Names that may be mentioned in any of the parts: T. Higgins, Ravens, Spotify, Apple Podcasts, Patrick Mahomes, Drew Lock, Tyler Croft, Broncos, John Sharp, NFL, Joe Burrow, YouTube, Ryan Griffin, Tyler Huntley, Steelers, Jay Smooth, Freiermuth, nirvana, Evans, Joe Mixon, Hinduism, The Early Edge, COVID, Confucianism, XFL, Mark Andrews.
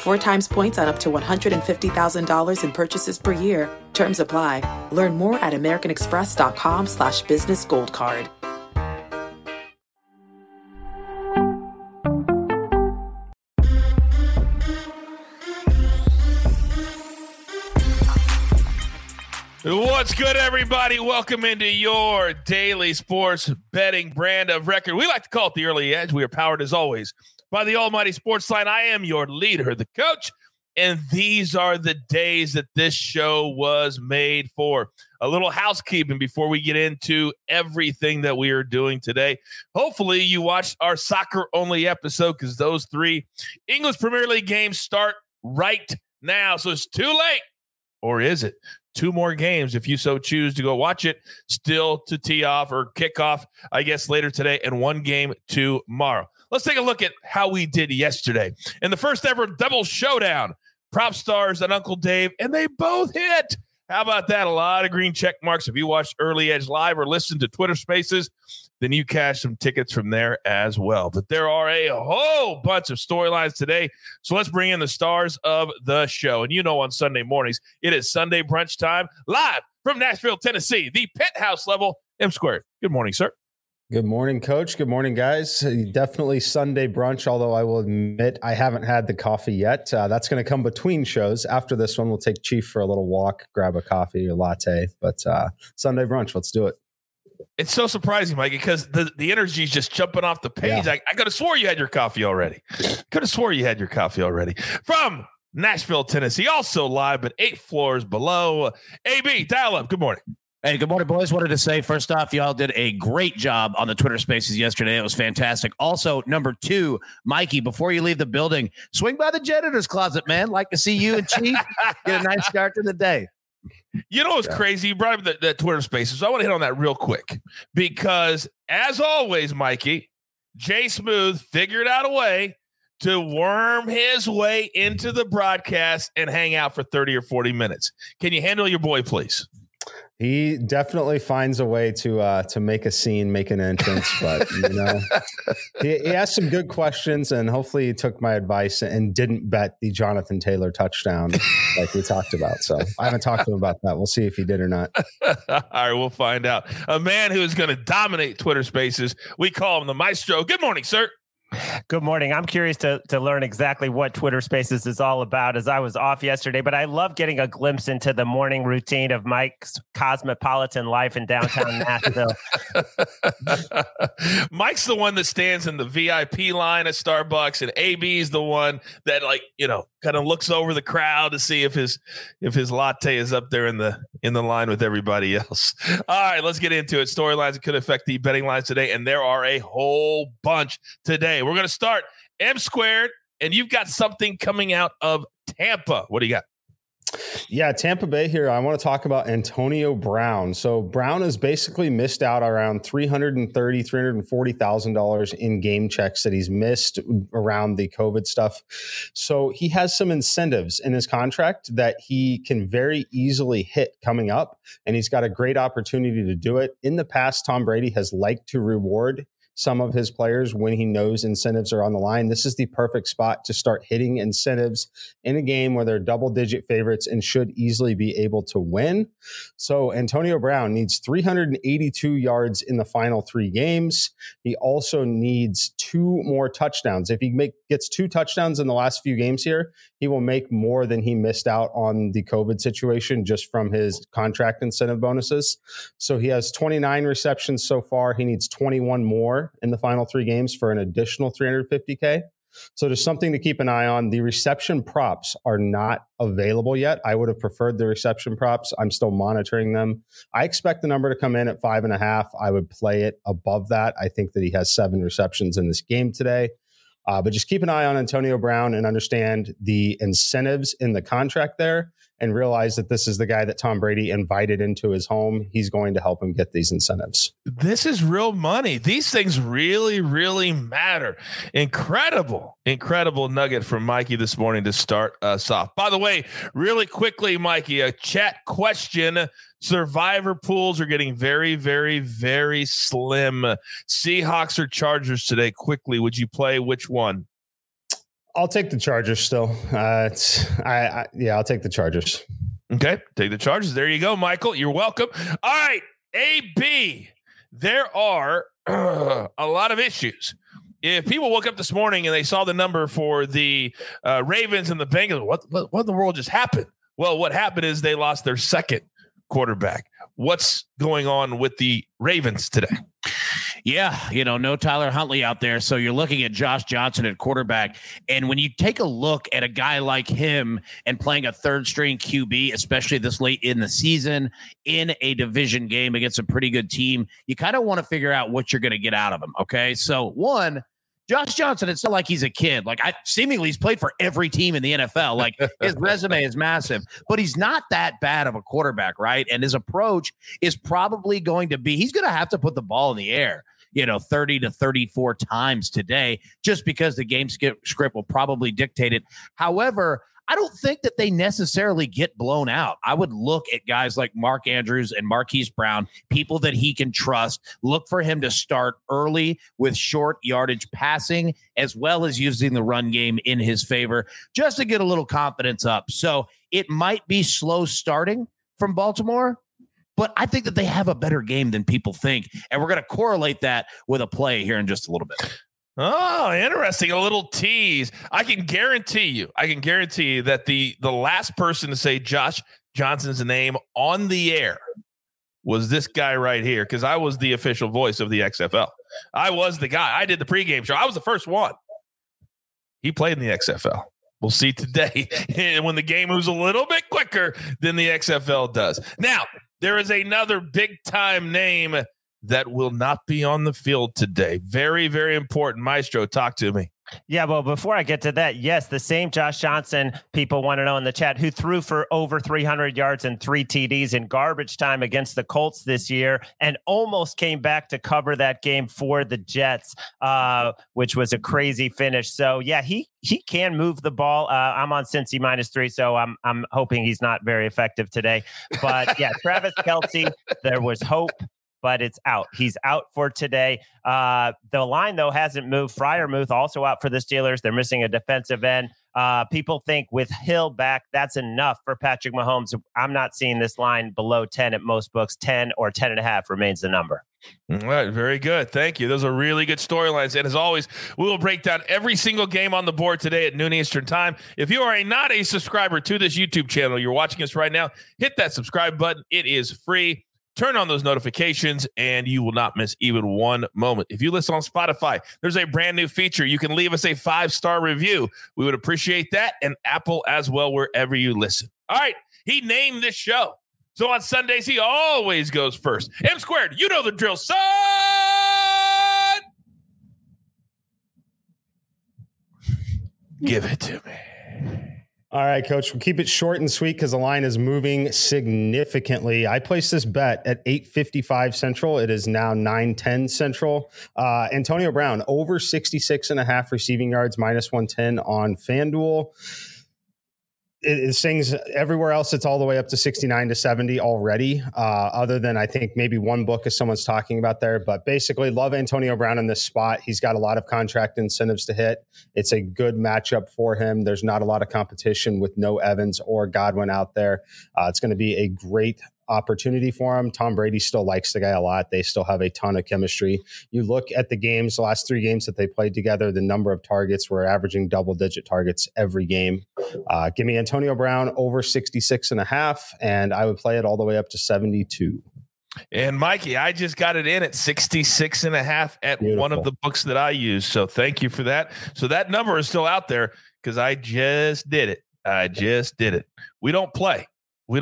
4 times points on up to $150,000 in purchases per year. Terms apply. Learn more at americanexpress.com/businessgoldcard. What's good, everybody? Welcome into your daily sports betting brand of record. We like to call it the early edge. We are powered, as always, by the almighty SportsLine. I am your leader, the coach, and these are the days that this show was made for. A little housekeeping before we get into everything that we are doing today. Hopefully, you watched our soccer-only episode because those 3 English Premier League games start right now, so it's too late. Or is it? 2 more games, if you so choose to go watch it, still to tee off or kick off, I guess, later today, and 1 game tomorrow. Let's take a look at how we did yesterday. In the first ever double showdown, Prop Stars and Uncle Dave, and they both hit. How about that? A lot of green check marks. If you watched Early Edge Live or listened to Twitter Spaces, then you cash some tickets from there as well. But there are a whole bunch of storylines today. So let's bring in the stars of the show. And you know, on Sunday mornings, it is Sunday brunch time, live from Nashville, Tennessee, the penthouse level, M Squared. Good morning, sir. Good morning, Coach. Good morning, guys. Definitely Sunday brunch, although I will admit I haven't had the coffee yet. That's going to come between shows. After this one, we'll take Chief for a little walk, grab a coffee or latte. But Sunday brunch, let's do it. It's so surprising, Mike, because the energy is just jumping off the page. Yeah. I could have swore you had your coffee already. From Nashville, Tennessee, also live, but 8 floors below. AB, dial up. Good morning. Hey, good morning, boys. Wanted to say, first off, y'all did a great job on the Twitter Spaces yesterday. It was fantastic. Also, number 2, Mikey, before you leave the building, swing by the janitor's closet, man. Like to see you and Chief. Get a nice start to the day. You know what's crazy? You brought up the Twitter Spaces. So I want to hit on that real quick because, as always, Mikey, Jay Smooth figured out a way to worm his way into the broadcast and hang out for 30 or 40 minutes. Can you handle your boy, please? He definitely finds a way to make a scene, make an entrance, but you know, he asked some good questions, and hopefully he took my advice and didn't bet the Jonathan Taylor touchdown like we talked about. So I haven't talked to him about that. We'll see if he did or not. All right, we'll find out. A man who is going to dominate Twitter Spaces. We call him the Maestro. Good morning, sir. Good morning. I'm curious to learn exactly what Twitter Spaces is all about, as I was off yesterday, but I love getting a glimpse into the morning routine of Mike's cosmopolitan life in downtown Nashville. Mike's the one that stands in the VIP line at Starbucks, and AB is the one that, like, you know, kind of looks over the crowd to see if his latte is up there in the line with everybody else. All right, let's get into it. Storylines that could affect the betting lines today, and there are a whole bunch today. We're going to start M Squared, and you've got something coming out of Tampa. What do you got? Yeah, Tampa Bay here. I want to talk about Antonio Brown. So Brown has basically missed out around $330,000, $340,000 in game checks that he's missed around the COVID stuff. So he has some incentives in his contract that he can very easily hit coming up, and he's got a great opportunity to do it. In the past, Tom Brady has liked to reward some of his players when he knows incentives are on the line. This is the perfect spot to start hitting incentives in a game where they're double-digit favorites and should easily be able to win. So Antonio Brown needs 382 yards in the final three games. He also needs two more touchdowns. If he gets two touchdowns in the last few games here, he will make more than he missed out on the COVID situation just from his contract incentive bonuses. So he has 29 receptions so far. He needs 21 more in the final three games for an additional 350K. So there's something to keep an eye on. The reception props are not available yet. I would have preferred the reception props. I'm still monitoring them. I expect the number to come in at 5.5. I would play it above that. I think that he has 7 receptions in this game today. But just keep an eye on Antonio Brown and understand the incentives in the contract there and realize that this is the guy that Tom Brady invited into his home. He's going to help him get these incentives. This is real money. These things really, really matter. Incredible, incredible nugget from Mikey this morning to start us off. By the way, really quickly, Mikey, a chat question. Survivor pools are getting very, very, very slim. Seahawks or Chargers today? Quickly, would you play which one? I'll take the Chargers still. I'll take the Chargers. Okay, take the Chargers. There you go, Michael. You're welcome. All right, AB, there are a lot of issues. If people woke up this morning and they saw the number for the Ravens and the Bengals, what in the world just happened? Well, what happened is they lost their second quarterback. What's going on with the Ravens today? Yeah, no Tyler Huntley out there. So you're looking at Josh Johnson at quarterback. And when you take a look at a guy like him and playing a third string QB, especially this late in the season, in a division game against a pretty good team, you kind of want to figure out what you're going to get out of him. Okay. So one, Josh Johnson, it's not like he's a kid. Like, seemingly he's played for every team in the NFL. Like, his resume is massive, but he's not that bad of a quarterback, right? And his approach is probably going to be, he's going to have to put the ball in the air, 30 to 34 times today, just because the game script will probably dictate it. However, I don't think that they necessarily get blown out. I would look at guys like Mark Andrews and Marquise Brown, people that he can trust. Look for him to start early with short yardage passing, as well as using the run game in his favor, just to get a little confidence up. So it might be slow starting from Baltimore, but I think that they have a better game than people think. And we're going to correlate that with a play here in just a little bit. Oh, interesting. A little tease. I can guarantee you that the last person to say Josh Johnson's name on the air was this guy right here, because I was the official voice of the XFL. I was the guy. I did the pregame show. I was the first one. He played in the XFL. We'll see today when the game moves a little bit quicker than the XFL does. Now, there is another big-time name that will not be on the field today. Very, very important. Maestro, talk to me. Yeah, well, before I get to that, yes, the same Josh Johnson people want to know in the chat who threw for over 300 yards and 3 TDs in garbage time against the Colts this year and almost came back to cover that game for the Jets, which was a crazy finish. So, yeah, he can move the ball. I'm on Cincy -3, so I'm hoping he's not very effective today. But, yeah, Travis Kelce, there was hope, but it's out. He's out for today. The line, though, hasn't moved. Freiermuth also out for the Steelers. They're missing a defensive end. People think with Hill back, that's enough for Patrick Mahomes. I'm not seeing this line below 10 at most books. 10 or 10.5 remains the number. All right, very good. Thank you. Those are really good storylines. And as always, we will break down every single game on the board today at noon Eastern time. If you are not a subscriber to this YouTube channel, you're watching us right now, hit that subscribe button. It is free. Turn on those notifications and you will not miss even one moment. If you listen on Spotify, there's a brand new feature. You can leave us a 5-star review. We would appreciate that. And Apple as well, wherever you listen. All right. He named this show. So on Sundays, he always goes first. M², you know the drill, son. Give it to me. All right, Coach, we'll keep it short and sweet because the line is moving significantly. I placed this bet at 8:55 Central. It is now 9:10 Central. Antonio Brown, over 66.5 receiving yards, -110 on FanDuel. It's things everywhere else. It's all the way up to 69 to 70 already, other than I think maybe one book is someone's talking about there. But basically, love Antonio Brown in this spot. He's got a lot of contract incentives to hit. It's a good matchup for him. There's not a lot of competition with no Evans or Godwin out there. It's going to be a great opportunity for him. Tom Brady still likes the guy a lot. They still have a ton of chemistry. You look at the games, the last three games that they played together, the number of targets, we're averaging double-digit targets every game. Give me Antonio Brown over 66.5, and I would play it all the way up to 72. And Mikey, I just got it in at 66.5 at Beautiful. One of the books that I use. So thank you for that. So that number is still out there because I just did it. We don't play. We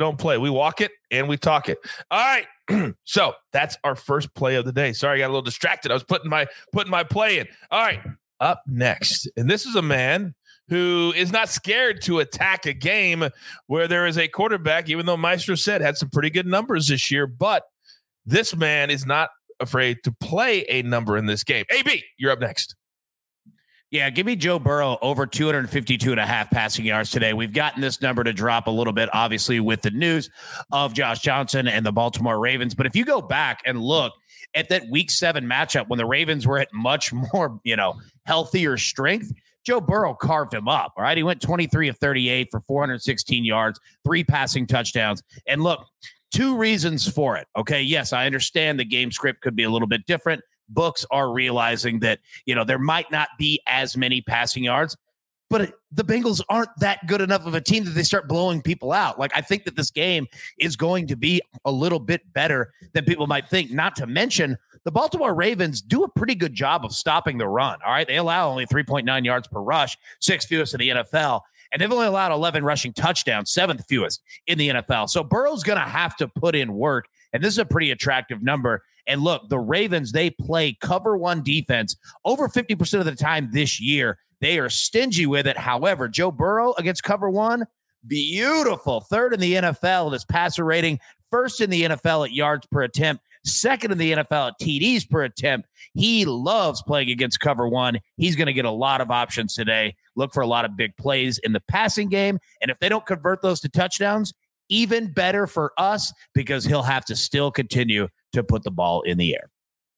walk it and we talk it. All right. So that's our first play of the day. Sorry, I got a little distracted. I was putting my play in. All right. Up next. And this is a man who is not scared to attack a game where there is a quarterback, even though Maestro said had some pretty good numbers this year. But this man is not afraid to play a number in this game. AB, you're up next. Yeah, give me Joe Burrow over 252.5 passing yards today. We've gotten this number to drop a little bit, obviously, with the news of Josh Johnson and the Baltimore Ravens. But if you go back and look at that Week 7 matchup when the Ravens were at much more, healthier strength, Joe Burrow carved him up, all right? He went 23 of 38 for 416 yards, 3 passing touchdowns. And look, 2 reasons for it, okay? Yes, I understand the game script could be a little bit different. Books are realizing that, there might not be as many passing yards, but the Bengals aren't that good enough of a team that they start blowing people out. I think that this game is going to be a little bit better than people might think, not to mention the Baltimore Ravens do a pretty good job of stopping the run. All right. They allow only 3.9 yards per rush, 6th fewest in the NFL, and they've only allowed 11 rushing touchdowns, 7th fewest in the NFL. So Burrow's going to have to put in work. And this is a pretty attractive number. And look, the Ravens, they play cover one defense over 50% of the time this year. They are stingy with it. However, Joe Burrow against cover one, beautiful. 3rd in the NFL in his passer rating, 1st in the NFL at yards per attempt, 2nd in the NFL at TDs per attempt. He loves playing against cover one. He's going to get a lot of options today. Look for a lot of big plays in the passing game. And if they don't convert those to touchdowns, even better for us because he'll have to still continue to put the ball in the air.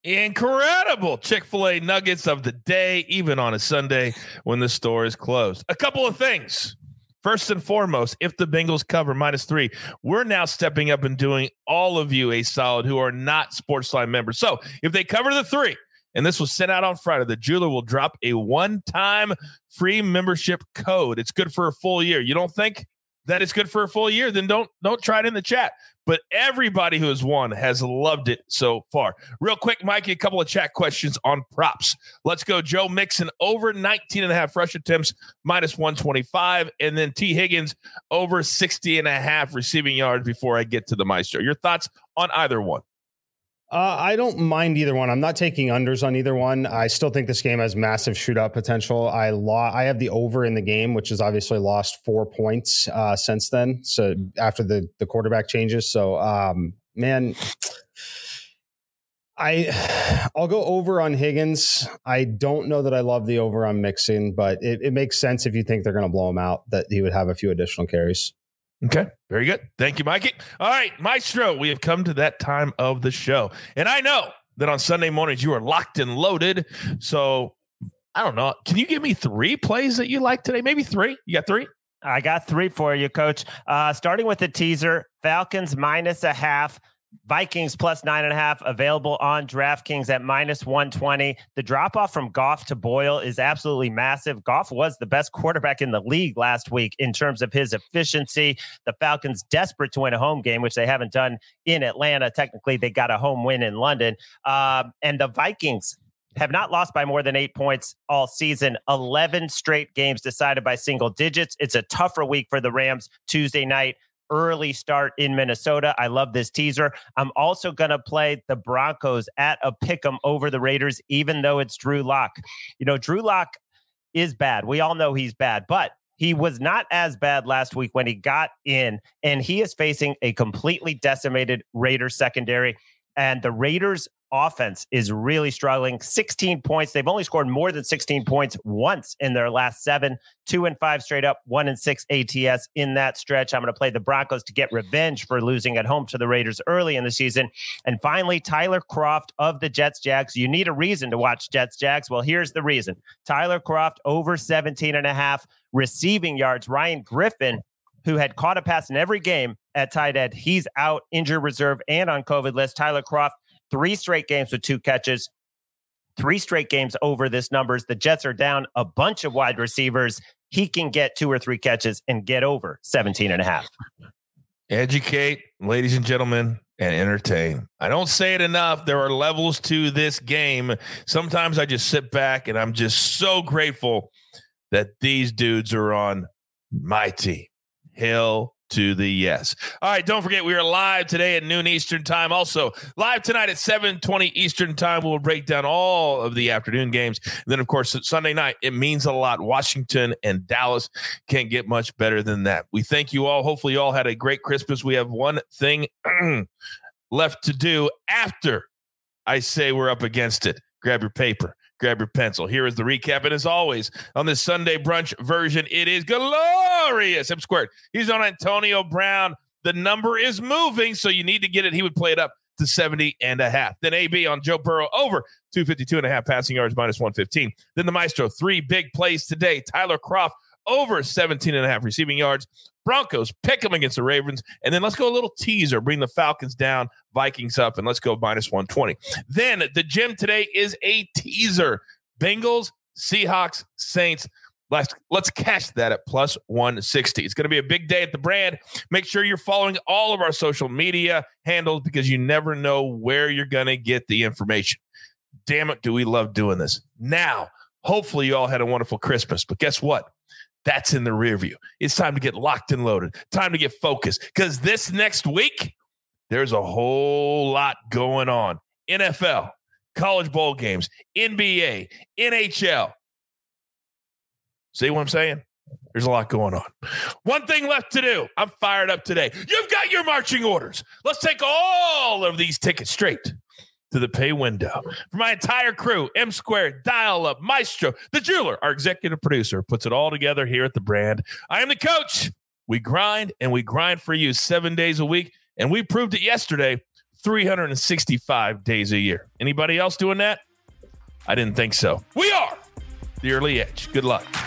Incredible Chick-fil-A nuggets of the day, even on a Sunday when the store is closed. A couple of things. First and foremost, if the Bengals cover -3, we're now stepping up and doing all of you a solid who are not SportsLine members. So if they cover the 3, and this was sent out on Friday, the jeweler will drop a one-time free membership code. It's good for a full year. You don't think that it's good for a full year, then don't try it in the chat. But everybody who has won has loved it so far. Real quick, Mikey, a couple of chat questions on props. Let's go Joe Mixon over 19.5 rush attempts, -125. And then T. Higgins over 60.5 receiving yards before I get to the Maestro. Your thoughts on either one? I don't mind either one. I'm not taking unders on either one. I still think this game has massive shootout potential. I have the over in the game, which has obviously lost 4 points since then. So after the quarterback changes. So, man, I'll go over on Higgins. I don't know that I love the over on Mixon, but it makes sense if you think they're going to blow him out, that he would have a few additional carries. Okay, very good. Thank you, Mikey. All right, Maestro, we have come to that time of the show. And I know that on Sunday mornings you are locked and loaded. So, I don't know. Can you give me 3 plays that you like today? Maybe 3? You got 3? I got 3 for you, Coach. Starting with the teaser, Falcons -1.5. Vikings +9.5 available on DraftKings at -120. The drop off from Goff to Boyle is absolutely massive. Goff was the best quarterback in the league last week in terms of his efficiency. The Falcons desperate to win a home game, which they haven't done in Atlanta. Technically, they got a home win in London. And the Vikings have not lost by more than 8 points all season. 11 straight games decided by single digits. It's a tougher week for the Rams Tuesday night. Early start in Minnesota. I love this teaser. I'm also going to play the Broncos at a pick'em over the Raiders, even though it's Drew Lock. Drew Lock is bad. We all know he's bad, but he was not as bad last week when he got in, and he is facing a completely decimated Raiders secondary. And the Raiders offense is really struggling. 16 points. They've only scored more than 16 points once in their last 7, 2-5 straight up, 1-6 ATS in that stretch. I'm going to play the Broncos to get revenge for losing at home to the Raiders early in the season. And finally, Tyler Croft of the Jets Jags. You need a reason to watch Jets Jags. Well, here's the reason. Tyler Croft over 17.5 receiving yards. Ryan Griffin, who had caught a pass in every game at tight end, he's out, injured reserve, and on COVID list. Tyler Croft, 3 straight games with 2 catches, 3 straight games over this numbers. The Jets are down a bunch of wide receivers. He can get 2 or 3 catches and get over 17.5. Educate, ladies and gentlemen, and entertain. I don't say it enough. There are levels to this game. Sometimes I just sit back and I'm just so grateful that these dudes are on my team. Hill to the yes. All right. Don't forget, we are live today at noon Eastern time. Also live tonight at 7:20 Eastern time. We'll break down all of the afternoon games. And then of course, Sunday night, it means a lot. Washington and Dallas can't get much better than that. We thank you all. Hopefully you all had a great Christmas. We have one thing left to do after I say we're up against it. Grab your paper, grab your pencil. Here is the recap. And as always, on this Sunday brunch version, it is glorious. M squared. He's on Antonio Brown. The number is moving, so you need to get it. He would play it up to 70.5. Then AB on Joe Burrow over 252.5 passing yards, -115. Then the Maestro, 3 big plays today. Tyler Croft over 17.5 receiving yards. Broncos pick them against the Ravens. And then let's go a little teaser. Bring the Falcons down, Vikings up, and let's go -120. Then the gym today is a teaser. Bengals, Seahawks, Saints. Let's cash that at +160. It's going to be a big day at the brand. Make sure you're following all of our social media handles because you never know where you're going to get the information. Damn it, do we love doing this. Now, hopefully you all had a wonderful Christmas. But guess what? That's in the rear view. It's time to get locked and loaded. Time to get focused because this next week, there's a whole lot going on. NFL, college bowl games, NBA, NHL. See what I'm saying? There's a lot going on. One thing left to do. I'm fired up today. You've got your marching orders. Let's take all of these tickets straight to the pay window. For my entire crew, M Squared, Dial Up, Maestro, the Jeweler, our executive producer, puts it all together here at the brand. I am the coach. We grind and we grind for you 7 days a week. And we proved it yesterday, 365 days a year. Anybody else doing that? I didn't think so. We are the Early Edge. Good luck.